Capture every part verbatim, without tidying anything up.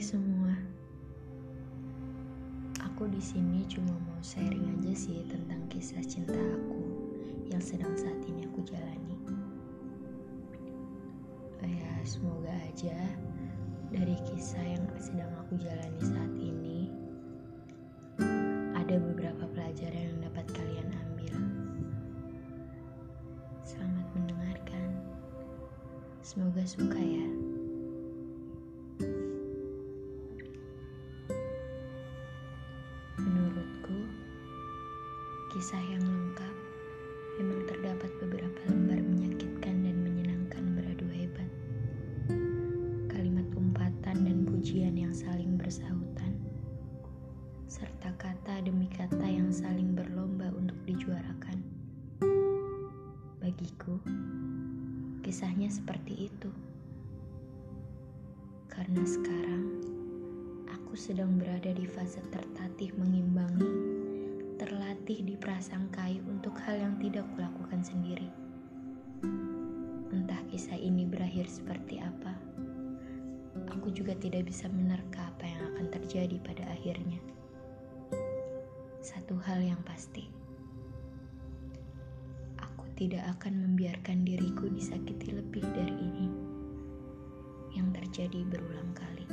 semua. Aku di sini cuma mau sharing aja sih tentang kisah cinta aku yang sedang saat ini aku jalani. Ya, semoga aja dari kisah yang sedang aku jalani saat ini ada beberapa pelajaran yang dapat kalian ambil. Selamat mendengarkan. Semoga suka ya. Kisah yang lengkap memang terdapat beberapa lembar menyakitkan dan menyenangkan beradu hebat. Kalimat umpatan dan pujian yang saling bersahutan, serta kata demi kata yang saling berlomba untuk dijuarakan. Bagiku, kisahnya seperti itu. Karena sekarang, aku sedang berada di fase tertatih mengimbangi, terlatih diprasangkai untuk hal yang tidak kulakukan sendiri. Entah kisah ini berakhir seperti apa, aku juga tidak bisa menerka apa yang akan terjadi pada akhirnya. Satu hal yang pasti, aku tidak akan membiarkan diriku disakiti lebih dari ini, yang terjadi berulang kali.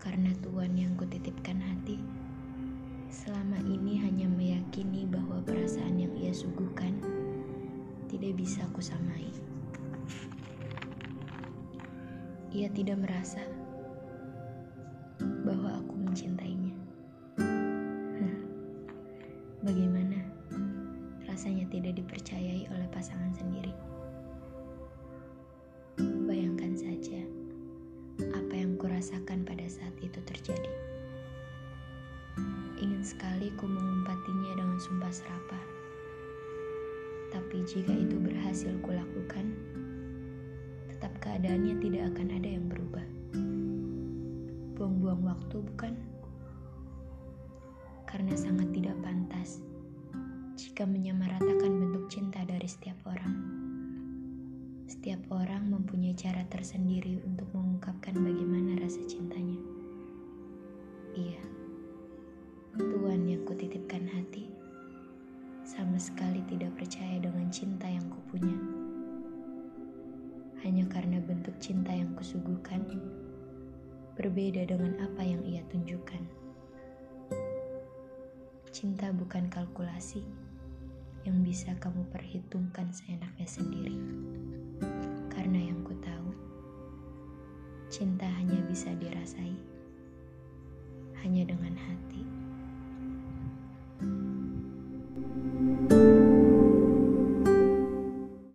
Karena Tuhan yang kutitipkan hati, selama ini hanya meyakini bahwa perasaan yang ia suguhkan tidak bisa aku samai. Ia tidak merasa bahwa aku mencintainya. Hah, bagaimana rasanya tidak dipercayai oleh pasangan sendiri? Bayangkan saja apa yang kurasakan pada saat itu terjadi. Ingin sekali ku mengumpatinya dengan sumpah serapah. Tapi jika itu berhasil kulakukan, tetap keadaannya tidak akan ada yang berubah. Buang-buang waktu, bukan? Karena sangat tidak pantas jika menyamaratakan bentuk cinta dari setiap orang. Setiap orang mempunyai cara tersendiri untuk mengungkapkan bagaimana rasa cintanya. Iya, Tuhan yang kutitipkan hati sama sekali tidak percaya dengan cinta yang kupunya. Hanya karena bentuk cinta yang kusuguhkan berbeda dengan apa yang ia tunjukkan. Cinta bukan kalkulasi yang bisa kamu perhitungkan seenaknya sendiri. Karena yang ku tahu, cinta hanya bisa dirasai, hanya dengan hati.